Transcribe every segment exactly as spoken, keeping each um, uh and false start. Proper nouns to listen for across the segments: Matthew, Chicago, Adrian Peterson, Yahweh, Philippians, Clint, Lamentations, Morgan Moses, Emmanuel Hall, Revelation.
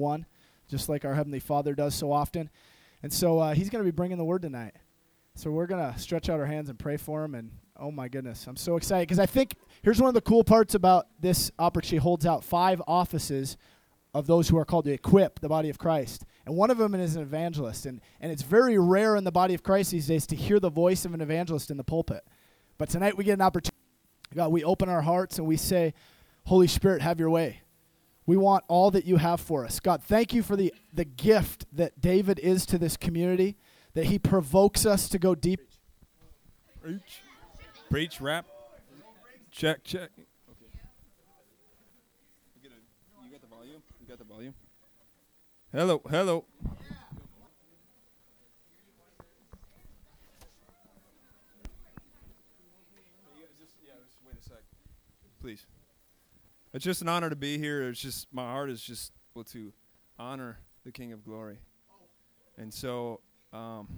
one, just like our Heavenly Father does so often. And so uh, he's going to be bringing the word tonight. So we're going to stretch out our hands and pray for him. And oh my goodness, I'm so excited, because I think here's one of the cool parts about this opportunity. Holds out five offices of those who are called to equip the body of Christ. And one of them is an evangelist. And, and it's very rare in the body of Christ these days to hear the voice of an evangelist in the pulpit. But tonight we get an opportunity. God, we open our hearts and we say, Holy Spirit, have your way. We want all that you have for us. God, thank you for the, the gift that David is to this community, that he provokes us to go deep. Preach. Preach, rap. Check, check. Okay. You got the volume? You got the volume? Hello, hello. Please. It's just an honor to be here. It's just, my heart is just able to honor the King of Glory. And so, um,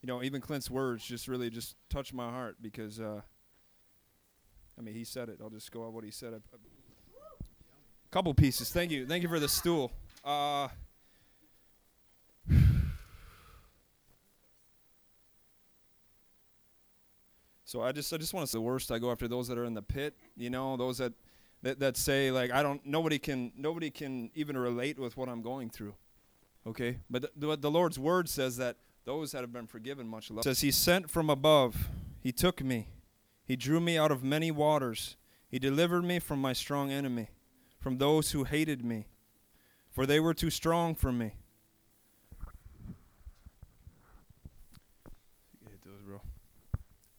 you know, even Clint's words just really just touched my heart, because, uh, I mean, he said it. I'll just go on what he said. A couple pieces. Thank you. Thank you for the stool. Uh, So I just I just want to say the worst. I go after those that are in the pit, you know, those that, that that say, like, I don't, nobody can nobody can even relate with what I'm going through, okay? But the, the Lord's word says that those that have been forgiven much love. It says, he sent from above, he took me, he drew me out of many waters, he delivered me from my strong enemy, from those who hated me, for they were too strong for me.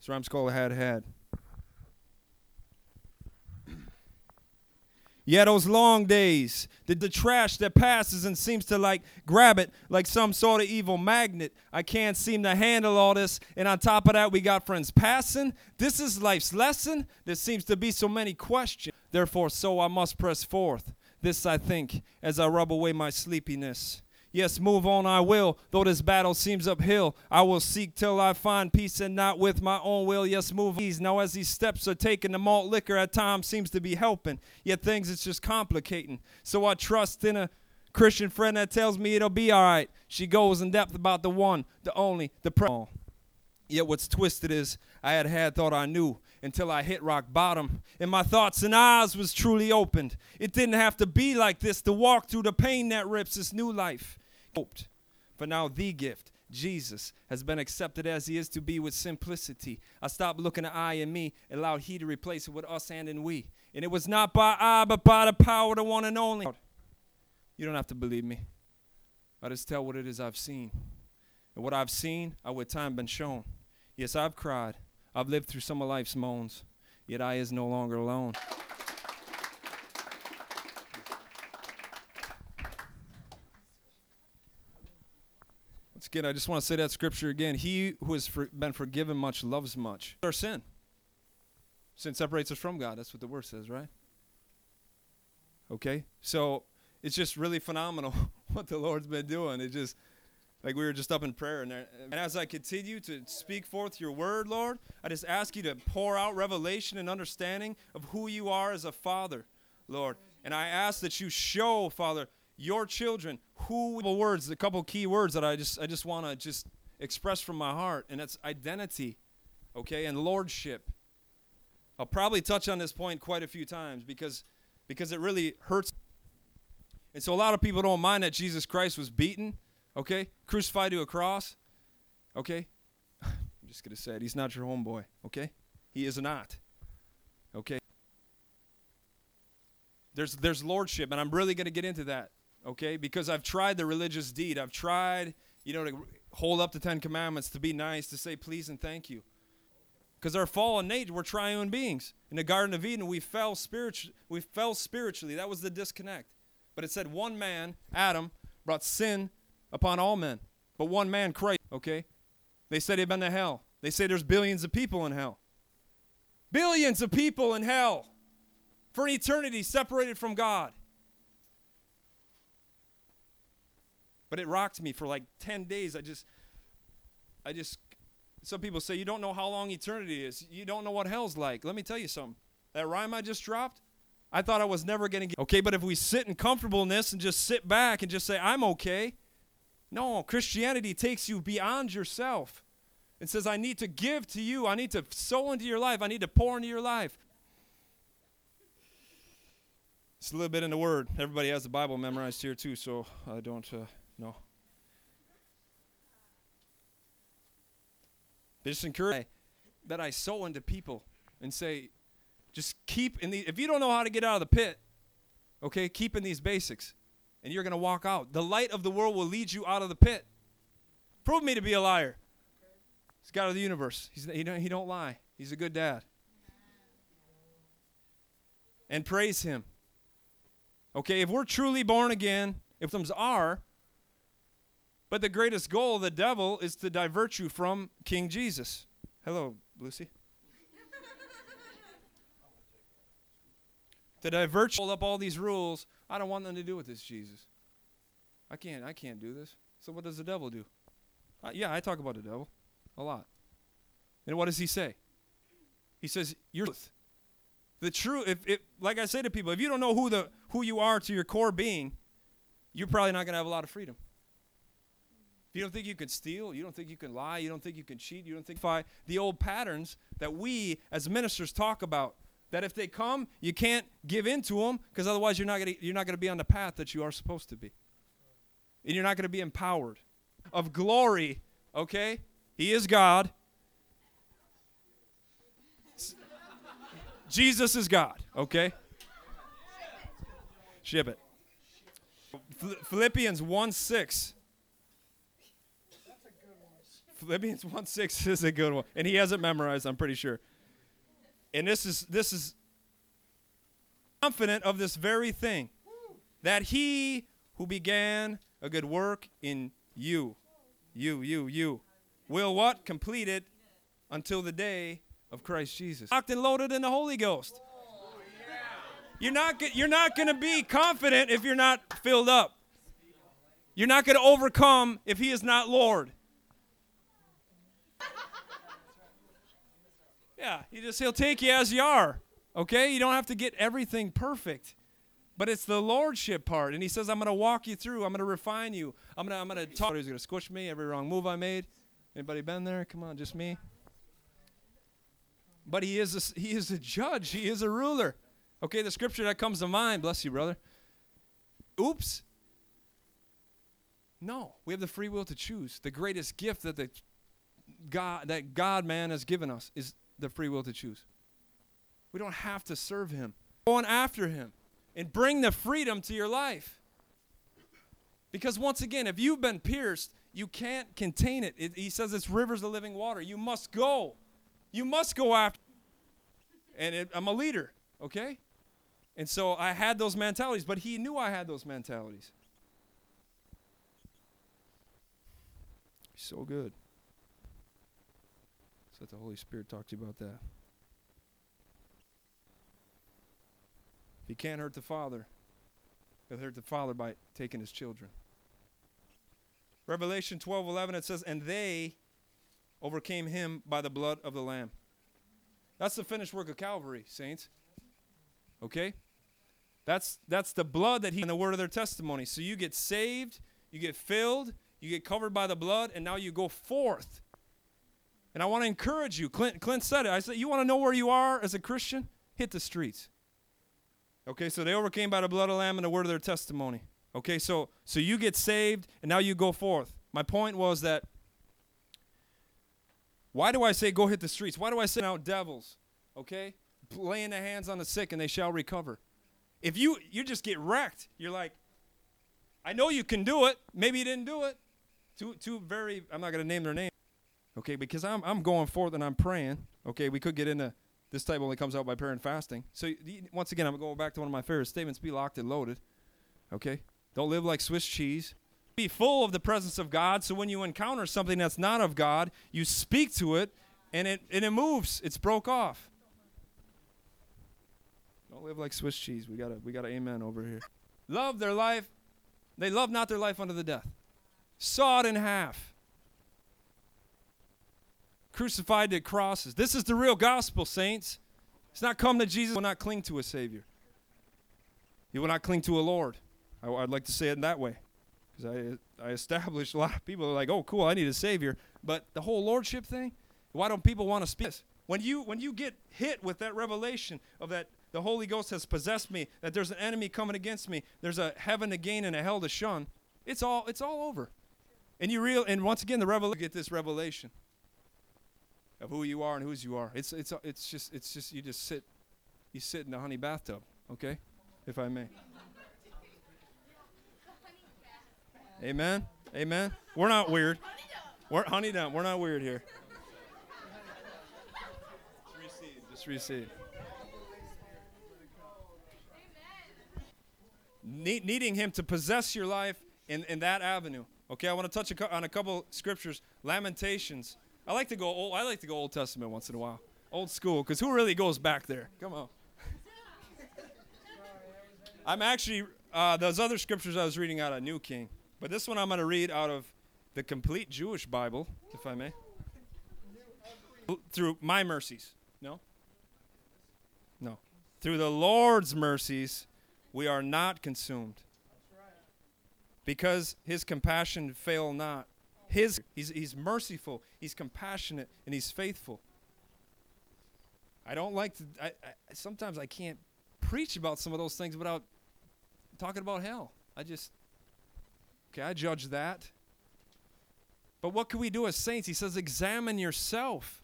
So I'm called had had. Yeah, those long days, the, the trash that passes and seems to like grab it like some sort of evil magnet. I can't seem to handle all this. And on top of that, we got friends passing. This is life's lesson. There seems to be so many questions. Therefore, so I must press forth. This I think as I rub away my sleepiness. Yes, move on I will, though this battle seems uphill. I will seek till I find peace and not with my own will. Yes, move on. Now as these steps are taken, the malt liquor at times seems to be helping. Yet things, it's just complicating. So I trust in a Christian friend that tells me it'll be all right. She goes in depth about the one, the only, the pre- Yet what's twisted is I had had thought I knew until I hit rock bottom, and my thoughts and eyes was truly opened. It didn't have to be like this to walk through the pain that rips this new life. Hoped, but now the gift, Jesus, has been accepted as he is to be with simplicity. I stopped looking at I and me, and allowed he to replace it with us and in we. And it was not by I, but by the power of the one and only. You don't have to believe me. I just tell what it is I've seen. And what I've seen, I with time been shown. Yes, I've cried. I've lived through some of life's moans. Yet I is no longer alone. Again, I just want to say that scripture again. He who has for, been forgiven much loves much. Our sin. Sin separates us from God. That's what the word says, right? Okay? So it's just really phenomenal what the Lord's been doing. It just, like we were just up in prayer. And, there, and as I continue to speak forth your word, Lord, I just ask you to pour out revelation and understanding of who you are as a father, Lord. And I ask that you show, Father, your children, who words, a couple key words that I just I just want to just express from my heart, and that's identity, okay, and lordship. I'll probably touch on this point quite a few times because because it really hurts. And so a lot of people don't mind that Jesus Christ was beaten, okay, crucified to a cross, okay. I'm just going to say it. He's not your homeboy, okay. He is not, okay. There's there's lordship, and I'm really going to get into that. Okay, because I've tried the religious deed. I've tried, you know, to hold up the Ten Commandments, to be nice, to say please and thank you. Because our fallen nature, we're triune beings. In the Garden of Eden, we fell spiritually. We fell spiritually. That was the disconnect. But it said one man, Adam, brought sin upon all men. But one man, Christ. Okay, they said he'd been to hell. They say there's billions of people in hell. Billions of people in hell for an eternity separated from God. But it rocked me for like ten days. I just, I just, some people say, you don't know how long eternity is. You don't know what hell's like. Let me tell you something. That rhyme I just dropped, I thought I was never going to get okay, but if we sit in comfortableness and just sit back and just say, I'm okay. No, Christianity takes you beyond yourself. It says, I need to give to you. I need to sow into your life. I need to pour into your life. It's a little bit in the Word. Everybody has the Bible memorized here too, so I don't uh, know. They just encourage that I sow into people and say, just keep in the, if you don't know how to get out of the pit, okay, keep in these basics, and you're going to walk out. The light of the world will lead you out of the pit. Prove me to be a liar. He's God of the universe. He's, he, don't, he don't lie. He's a good dad. And praise him. Okay, if we're truly born again, if those are, but the greatest goal of the devil is to divert you from King Jesus. Hello, Lucy. To divert you, hold up all these rules. I don't want nothing to do with this Jesus. I can't, I can't do this. So what does the devil do? Uh, yeah, I talk about the devil a lot. And what does he say? He says, you're truth. The truth, if, if, like I say to people, if you don't know who the who you are to your core being, you're probably not going to have a lot of freedom. If you don't think you can steal, you don't think you can lie, you don't think you can cheat, you don't think the old patterns that we as ministers talk about, that if they come, you can't give in to them because otherwise you're not going to you're not going to be on the path that you are supposed to be. And you're not going to be empowered. Of glory, okay? He is God. Jesus is God, okay? Ship it. Philippians one six. That's a good one. Philippians one six is a good one. And he has it memorized, I'm pretty sure. And this is this is confident of this very thing, that he who began a good work in you, you, you, you, will what? Complete it until the day of Christ Jesus. Locked and loaded in the Holy Ghost. Oh, yeah. You're not you're not going to be confident if you're not filled up. You're not going to overcome if he is not Lord. Yeah, he just he'll take you as you are. Okay? You don't have to get everything perfect. But it's the lordship part, and he says I'm going to walk you through. I'm going to refine you. I'm going to I'm going to talk. He's going to squish me every wrong move I made. Anybody been there? Come on, just me. But he is a, he is a judge. He is a ruler. Okay, the scripture that comes to mind, bless you, brother. Oops. No, we have the free will to choose. The greatest gift that the God that God man has given us is the free will to choose. We don't have to serve him. Go on after him and bring the freedom to your life. Because once again, if you've been pierced, you can't contain it. it he says it's rivers of living water. You must go. You must go after. And it, I'm a leader, okay? And so I had those mentalities, but he knew I had those mentalities. So good. Let's let the Holy Spirit talk to you about that. If he can't hurt the Father, he'll hurt the Father by taking his children. Revelation twelve eleven, it says, and they overcame him by the blood of the Lamb. That's the finished work of Calvary, saints. Okay? That's that's the blood that he and the word of their testimony. So you get saved, you get filled, you get covered by the blood, and now you go forth. And I want to encourage you. Clint, Clint said it. I said, you want to know where you are as a Christian? Hit the streets. Okay, so they overcame by the blood of the Lamb and the word of their testimony. Okay, so so you get saved, and now you go forth. My point was that why do I say go hit the streets? Why do I say out devils? Okay? Laying the hands on the sick and they shall recover. If you you just get wrecked, you're like, I know you can do it. Maybe you didn't do it. Two two very I'm not gonna name their name. Okay, because I'm I'm going forth and I'm praying. Okay, we could get into this type only comes out by prayer and fasting. So once again, I'm going back to one of my favorite statements, be locked and loaded. Okay? Don't live like Swiss cheese. Be full of the presence of God, so when you encounter something that's not of God, you speak to it, and it and it moves. It's broke off. Don't live like Swiss cheese. We got a we got an amen over here. Love their life. They love not their life unto the death. Sawed in half. Crucified to crosses. This is the real gospel, saints. It's not come to Jesus, will not cling to a Savior. You will not cling to a Lord. I, I'd like to say it in that way. Because I, I established a lot of people are like, oh, cool, I need a Savior. But the whole Lordship thing, why don't people want to speak this? When you, when you get hit with that revelation of that the Holy Ghost has possessed me, that there's an enemy coming against me, there's a heaven to gain and a hell to shun, it's all it's all over. And you real and once again the revelation you get this revelation of who you are and whose you are. It's it's it's just it's just you just sit you sit in the honey bathtub, okay? If I may. Amen. Amen. We're not weird. We're honey dump. We're not weird here. Just receive. Just receive. Ne- needing him to possess your life in, in that avenue. Okay, I want to touch a co- on a couple scriptures. Lamentations. I like to go old. I like to go Old Testament once in a while, old school, because who really goes back there? Come on. I'm actually uh, those other scriptures I was reading out of New King, but this one I'm going to read out of the Complete Jewish Bible, if I may. Through my mercies, no, no, through the Lord's mercies. We are not consumed because his compassion fail not. His he's, he's merciful, he's compassionate, and he's faithful. I don't like to, I, I, sometimes I can't preach about some of those things without talking about hell. I just, okay, I judge that. But what can we do as saints? He says, examine yourself,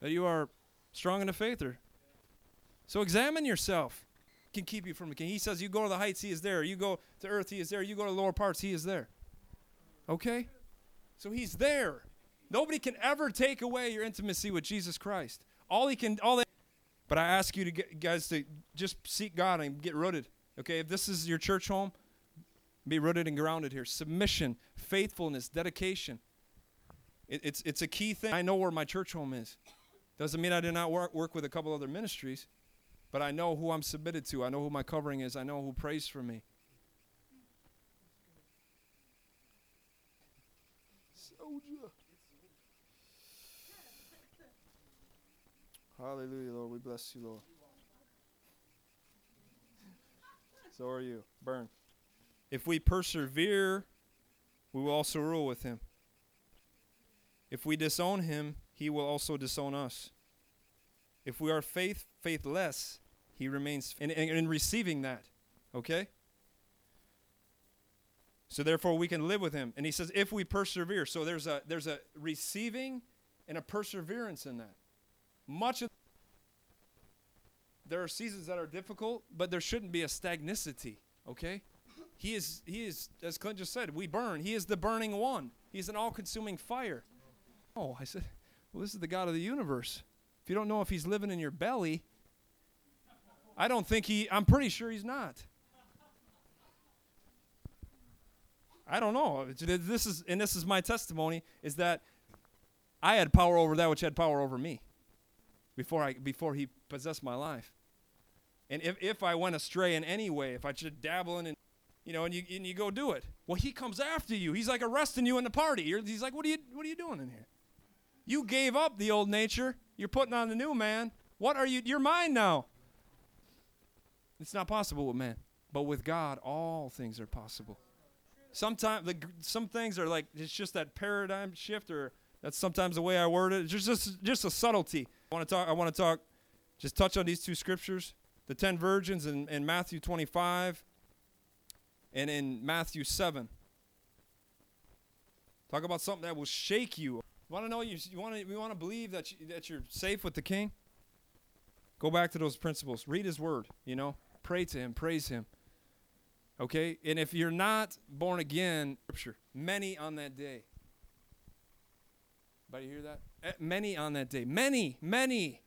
that you are strong in the faith. Or, so examine yourself. Can keep you from the king. He says, you go to the heights, he is there. You go to earth, he is there. You go to lower parts, he is there. Okay? So he's there. Nobody can ever take away your intimacy with Jesus Christ. All he can, all they, but I ask you to get, guys to just seek God and get rooted. Okay? If this is your church home, be rooted and grounded here. Submission, faithfulness, dedication. It, it's, it's a key thing. I know where my church home is. Doesn't mean I did not work, work with a couple other ministries. But I know who I'm submitted to. I know who my covering is. I know who prays for me. Soldier. Hallelujah, Lord. We bless you, Lord. So are you. Burn. If we persevere, we will also rule with him. If we disown him, he will also disown us. If we are faith, faithless, he remains in, in, in receiving that, okay? So therefore we can live with him. And he says, if we persevere. So there's a there's a receiving and a perseverance in that. Much of there are seasons that are difficult, but there shouldn't be a stagnicity, okay? He is, he is, as Clint just said, we burn. He is the burning one. He's an all-consuming fire. Oh, I said, well, this is the God of the universe. If you don't know if he's living in your belly, I don't think he, I'm pretty sure he's not. I don't know. This is, and this is my testimony, is that I had power over that which had power over me before I before he possessed my life. And if, if I went astray in any way, if I should dabble in, and, you know, and you and you go do it, well, he comes after you. He's like arresting you in the party. You're, he's like, what are you what are you doing in here? You gave up the old nature. You're putting on the new man. What are you? You're mine now. It's not possible with man. But with God, all things are possible. Sometimes, the, some things are like, it's just that paradigm shift, or that's sometimes the way I word it. It's just, just, just a subtlety. I want to talk, I want to talk, just touch on these two scriptures. The ten virgins in, in Matthew twenty-five and in Matthew seven. Talk about something that will shake you. Want to know you, you want to we want to believe that you, that you're safe with the king? Go back to those principles. Read his word, you know. Pray to him, praise him. Okay? And if you're not born again, scripture, many on that day. Anybody hear that? Many on that day. Many, many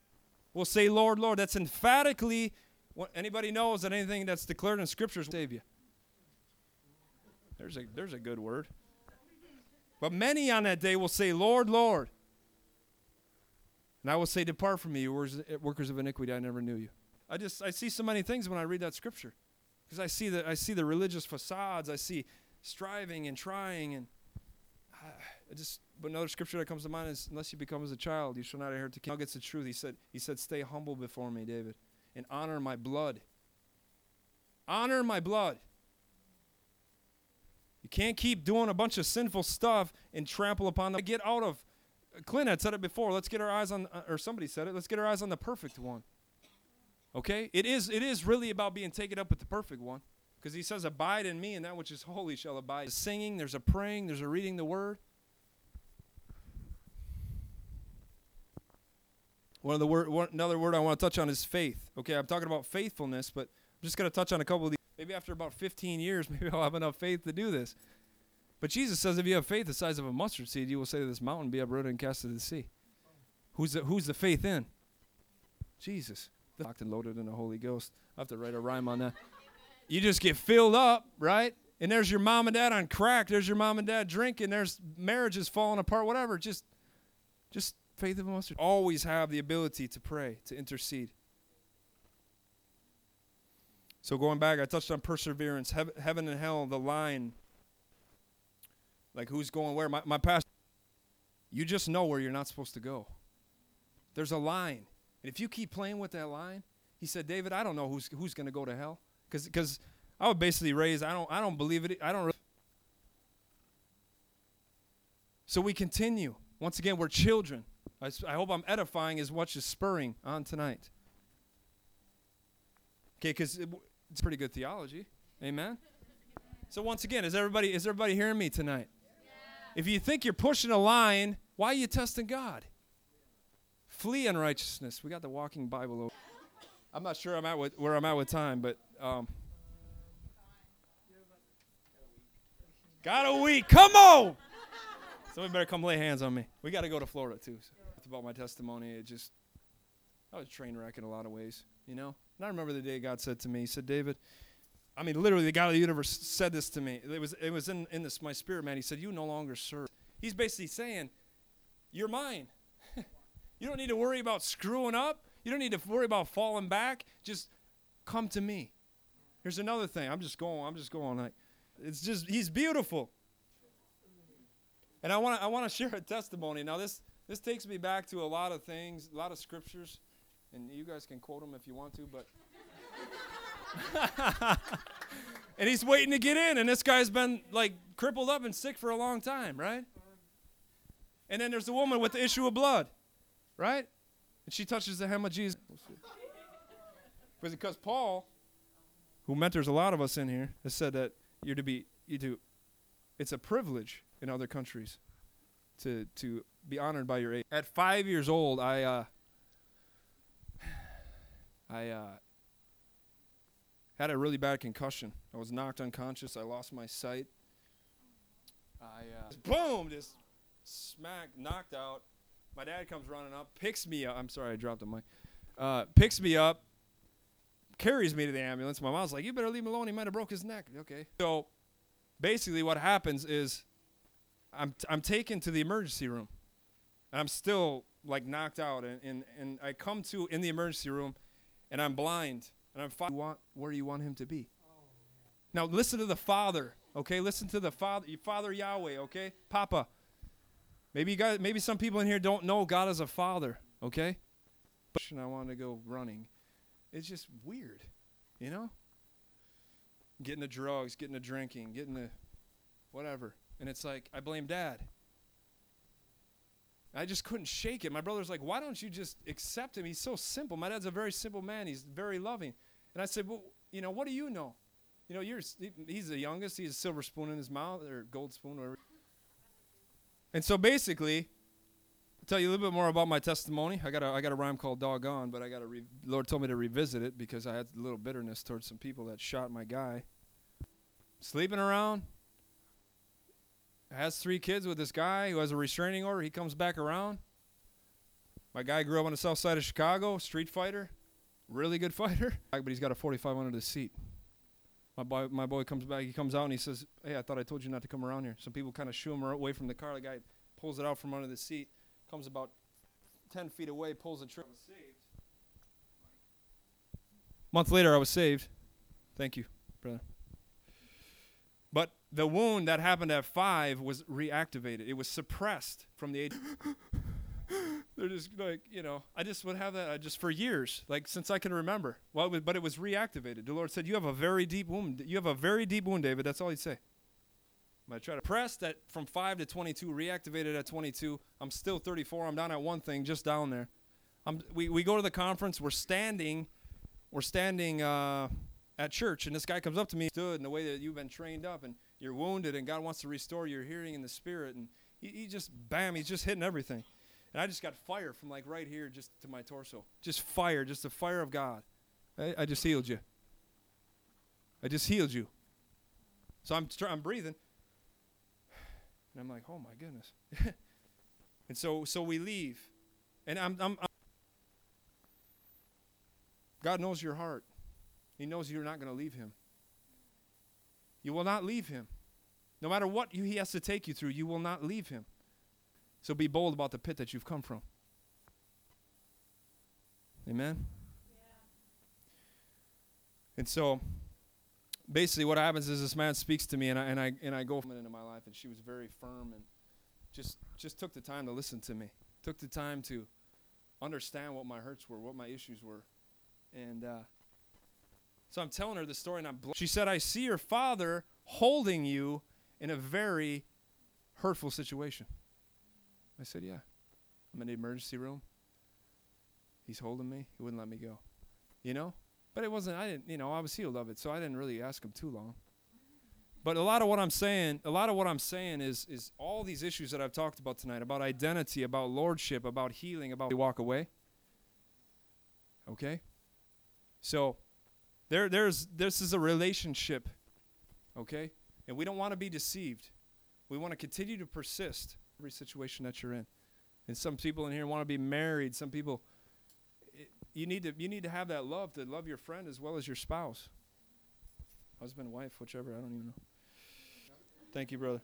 will say, "Lord, Lord." That's emphatically what anybody knows that anything that's declared in scriptures will save you. There's a there's a good word. But many on that day will say, "Lord, Lord." And I will say, "Depart from me, you workers of iniquity, I never knew you." I just I see so many things when I read that scripture. Because I see the I see the religious facades, I see striving and trying, and I, I just but another scripture that comes to mind is, "Unless you become as a child, you shall not inherit the kingdom." Now gets the truth. He said, he said, "Stay humble before me, David, and honor my blood." Honor my blood. You can't keep doing a bunch of sinful stuff and trample upon them. Get out of, Clint had said it before, let's get our eyes on, or somebody said it, let's get our eyes on the perfect one. Okay? It is, it is really about being taken up with the perfect one. Because he says, abide in me, and that which is holy shall abide. There's singing, there's a praying, there's a reading the word. One of the word, one, another word I want to touch on is faith. Okay, I'm talking about faithfulness, but I'm just going to touch on a couple of these. Maybe after about fifteen years, maybe I'll have enough faith to do this. But Jesus says, if you have faith the size of a mustard seed, you will say to this mountain, be uprooted and cast into the sea. Who's the, who's the faith in? Jesus. The locked and loaded in the Holy Ghost. I'll have to write a rhyme on that. You just get filled up, right? And there's your mom and dad on crack. There's your mom and dad drinking. There's marriages falling apart, whatever. Just, just. Faith of a mustard. Always have the ability to pray, to intercede. So going back, I touched on perseverance, he- heaven and hell, the line. Like who's going where? My, my pastor, you just know where you're not supposed to go. There's a line. And if you keep playing with that line, he said, David, I don't know who's who's going to go to hell. Because because I would basically raise, I don't I don't believe it. I don't really. So we continue. Once again, we're children. I, I hope I'm edifying as much as spurring on tonight. Okay, because it, it's pretty good theology. Amen? So once again, is everybody is everybody hearing me tonight? Yeah. If you think you're pushing a line, why are you testing God? Flee unrighteousness. We got the walking Bible over. I'm not sure I'm at with, where I'm at with time, but um, got a week. Come on! Somebody better come lay hands on me. We got to go to Florida, too. So that's about my testimony. It just, I was a train wreck in a lot of ways, you know? And I remember the day God said to me, he said, David, I mean, literally, the God of the universe said this to me. It was it was in, in this my spirit, man. He said, you no longer serve. He's basically saying, you're mine. You don't need to worry about screwing up. You don't need to worry about falling back. Just come to me. Here's another thing. I'm just going. I'm just going. Like, it's just, he's beautiful. And I want to I want to share a testimony. Now, this this takes me back to a lot of things, a lot of scriptures. And you guys can quote them if you want to, but. And he's waiting to get in. And this guy's been, like, crippled up and sick for a long time, right? And then there's the woman with the issue of blood, right? And she touches the hem of Jesus. Because Paul, who mentors a lot of us in here, has said that you're to be, you do, it's a privilege in other countries to to be honored by your age. At five years old, I uh, I uh, had a really bad concussion. I was knocked unconscious. I lost my sight. I uh, boom, just smack, knocked out. My dad comes running up, picks me up. I'm sorry, I dropped the mic. Uh, picks me up, carries me to the ambulance. My mom's like, "You better leave him alone. He might have broke his neck." Okay. So basically, what happens is, I'm t- I'm taken to the emergency room, and I'm still, like, knocked out, and, and, and I come to in the emergency room, and I'm blind, and I'm fi- you want, where you want him to be. Oh. Now, listen to the Father, okay? Listen to the Father, Father Yahweh, okay? Papa. Maybe you guys, maybe some people in here don't know God as a Father, okay? But I want to go running. It's just weird, you know? Getting the drugs, getting the drinking, getting the whatever. And it's like, I blame Dad. I just couldn't shake it. My brother's like, why don't you just accept him? He's so simple. My dad's a very simple man. He's very loving. And I said, well, you know, what do you know? You know, you're he's the youngest. He has a silver spoon in his mouth or gold spoon, whatever. And so basically, I'll tell you a little bit more about my testimony. I got a, I got a rhyme called Doggone, but I got a re- Lord told me to revisit it because I had a little bitterness towards some people that shot my guy. Sleeping around. Has three kids with this guy who has a restraining order. He comes back around. My guy grew up on the south side of Chicago, street fighter, really good fighter. But he's got a forty-five under the seat. My boy, my boy comes back. He comes out and he says, "Hey, I thought I told you not to come around here." Some people kind of shoo him away from the car. The guy pulls it out from under the seat, comes about ten feet away, pulls the trigger. A month later, I was saved. Thank you, brother. But the wound that happened at five was reactivated. It was suppressed from the age. They're just like, you know, I just would have that I just for years, like since I can remember. Well, it was, but it was reactivated. The Lord said, you have a very deep wound. You have a very deep wound, David. That's all he'd say. I try to press that from five to twenty-two, reactivated at twenty-two. I'm still thirty-four. I'm down at one thing, just down there. I'm, we, we go to the conference. We're standing. We're standing uh, at church, and this guy comes up to me, stood in the way that you've been trained up, and you're wounded, and God wants to restore your hearing in the spirit. And he, he just, bam, he's just hitting everything. And I just got fire from like right here just to my torso. Just fire, just the fire of God. I, I just healed you. I just healed you. So I'm I'm breathing. And I'm like, oh my goodness. And so so we leave. And I'm, I'm I'm God knows your heart. He knows you're not going to leave him. You will not leave him. No matter what you, he has to take you through, you will not leave him. So be bold about the pit that you've come from. Amen? Yeah. And so basically what happens is this man speaks to me, and I and I, and I go into my life, and she was very firm and just just took the time to listen to me, took the time to understand what my hurts were, what my issues were. And uh, so I'm telling her the story, and I'm bl- she said, I see your father holding you in a very hurtful situation. I said, yeah, I'm in the emergency room. He's holding me. He wouldn't let me go, you know? But it wasn't, I didn't, you know, I was healed of it, so I didn't really ask him too long. But a lot of what I'm saying, a lot of what I'm saying is is all these issues that I've talked about tonight, about identity, about lordship, about healing, about walk away. Okay? So there, there's this is a relationship, okay? And we don't want to be deceived. We want to continue to persist. Every situation that you're in, and some people in here want to be married. Some people, it, you need to you need to have that love to love your friend as well as your spouse, husband, wife, whichever. I don't even know. Thank you, brother.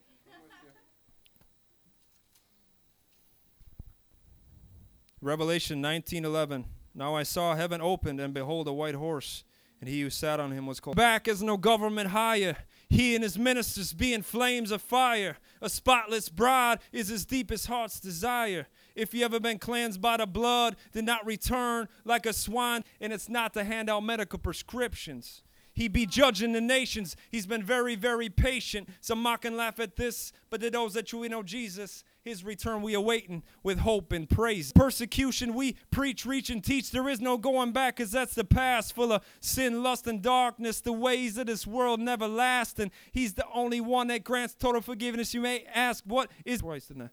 Revelation nineteen eleven. Now I saw heaven opened, and behold, a white horse, and he who sat on him was called back as no government higher. He and his ministers be in flames of fire. A spotless bride is his deepest heart's desire. If you ever been cleansed by the blood, then not return like a swine, and it's not to hand out medical prescriptions. He be judging the nations. He's been very, very patient. Some mock and laugh at this, but to those that truly know Jesus, his return we awaiting with hope and praise. Persecution we preach, reach, and teach. There is no going back, because that's the past, full of sin, lust, and darkness. The ways of this world never last, and he's the only one that grants total forgiveness. You may ask, what is Christ in that?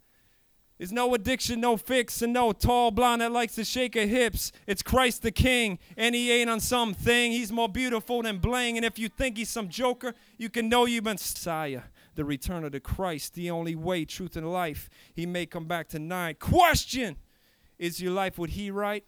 There's no addiction, no fix, and no tall blonde that likes to shake her hips. It's Christ the King, and he ain't on something. He's more beautiful than bling, and if you think he's some joker, you can know you've been Messiah, the return of the Christ, the only way, truth, and life. He may come back tonight. Question, is your life with he right?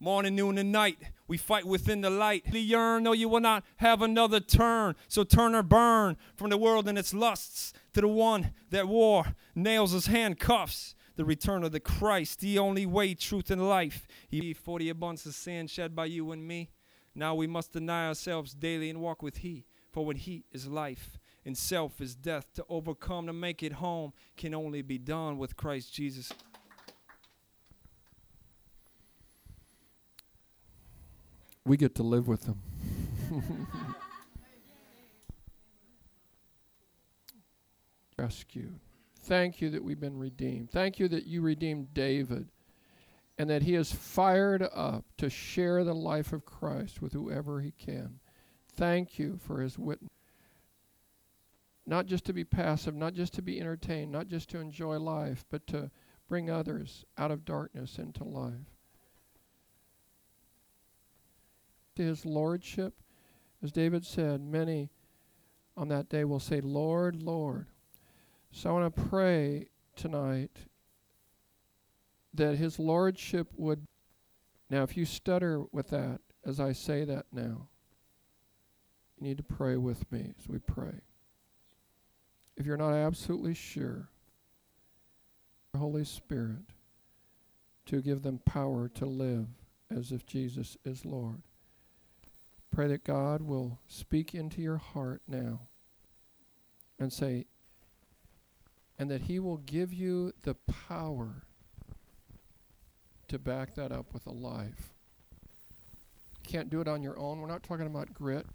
Morning, noon, and night, we fight within the light. The yearn, though you will not have another turn. So turn or burn from the world and its lusts to the one that wore nails his handcuffs. The return of the Christ, the only way, truth, and life. He for the abundance of sin shed by you and me. Now we must deny ourselves daily and walk with he. For when he is life and self is death, to overcome, to make it home, can only be done with Christ Jesus. We get to live with them. Rescued. Thank you that we've been redeemed. Thank you that you redeemed David, and that he is fired up to share the life of Christ with whoever he can. Thank you for his witness. Not just to be passive, not just to be entertained, not just to enjoy life, but to bring others out of darkness into life. To his lordship, as David said, many on that day will say, Lord, Lord. So I want to pray tonight that his lordship would. Now, if you stutter with that as I say that now, you need to pray with me as we pray. If you're not absolutely sure, the Holy Spirit to give them power to live as if Jesus is Lord. Pray that God will speak into your heart now and say, and that he will give you the power to back that up with a life. Can't do it on your own. We're not talking about grit.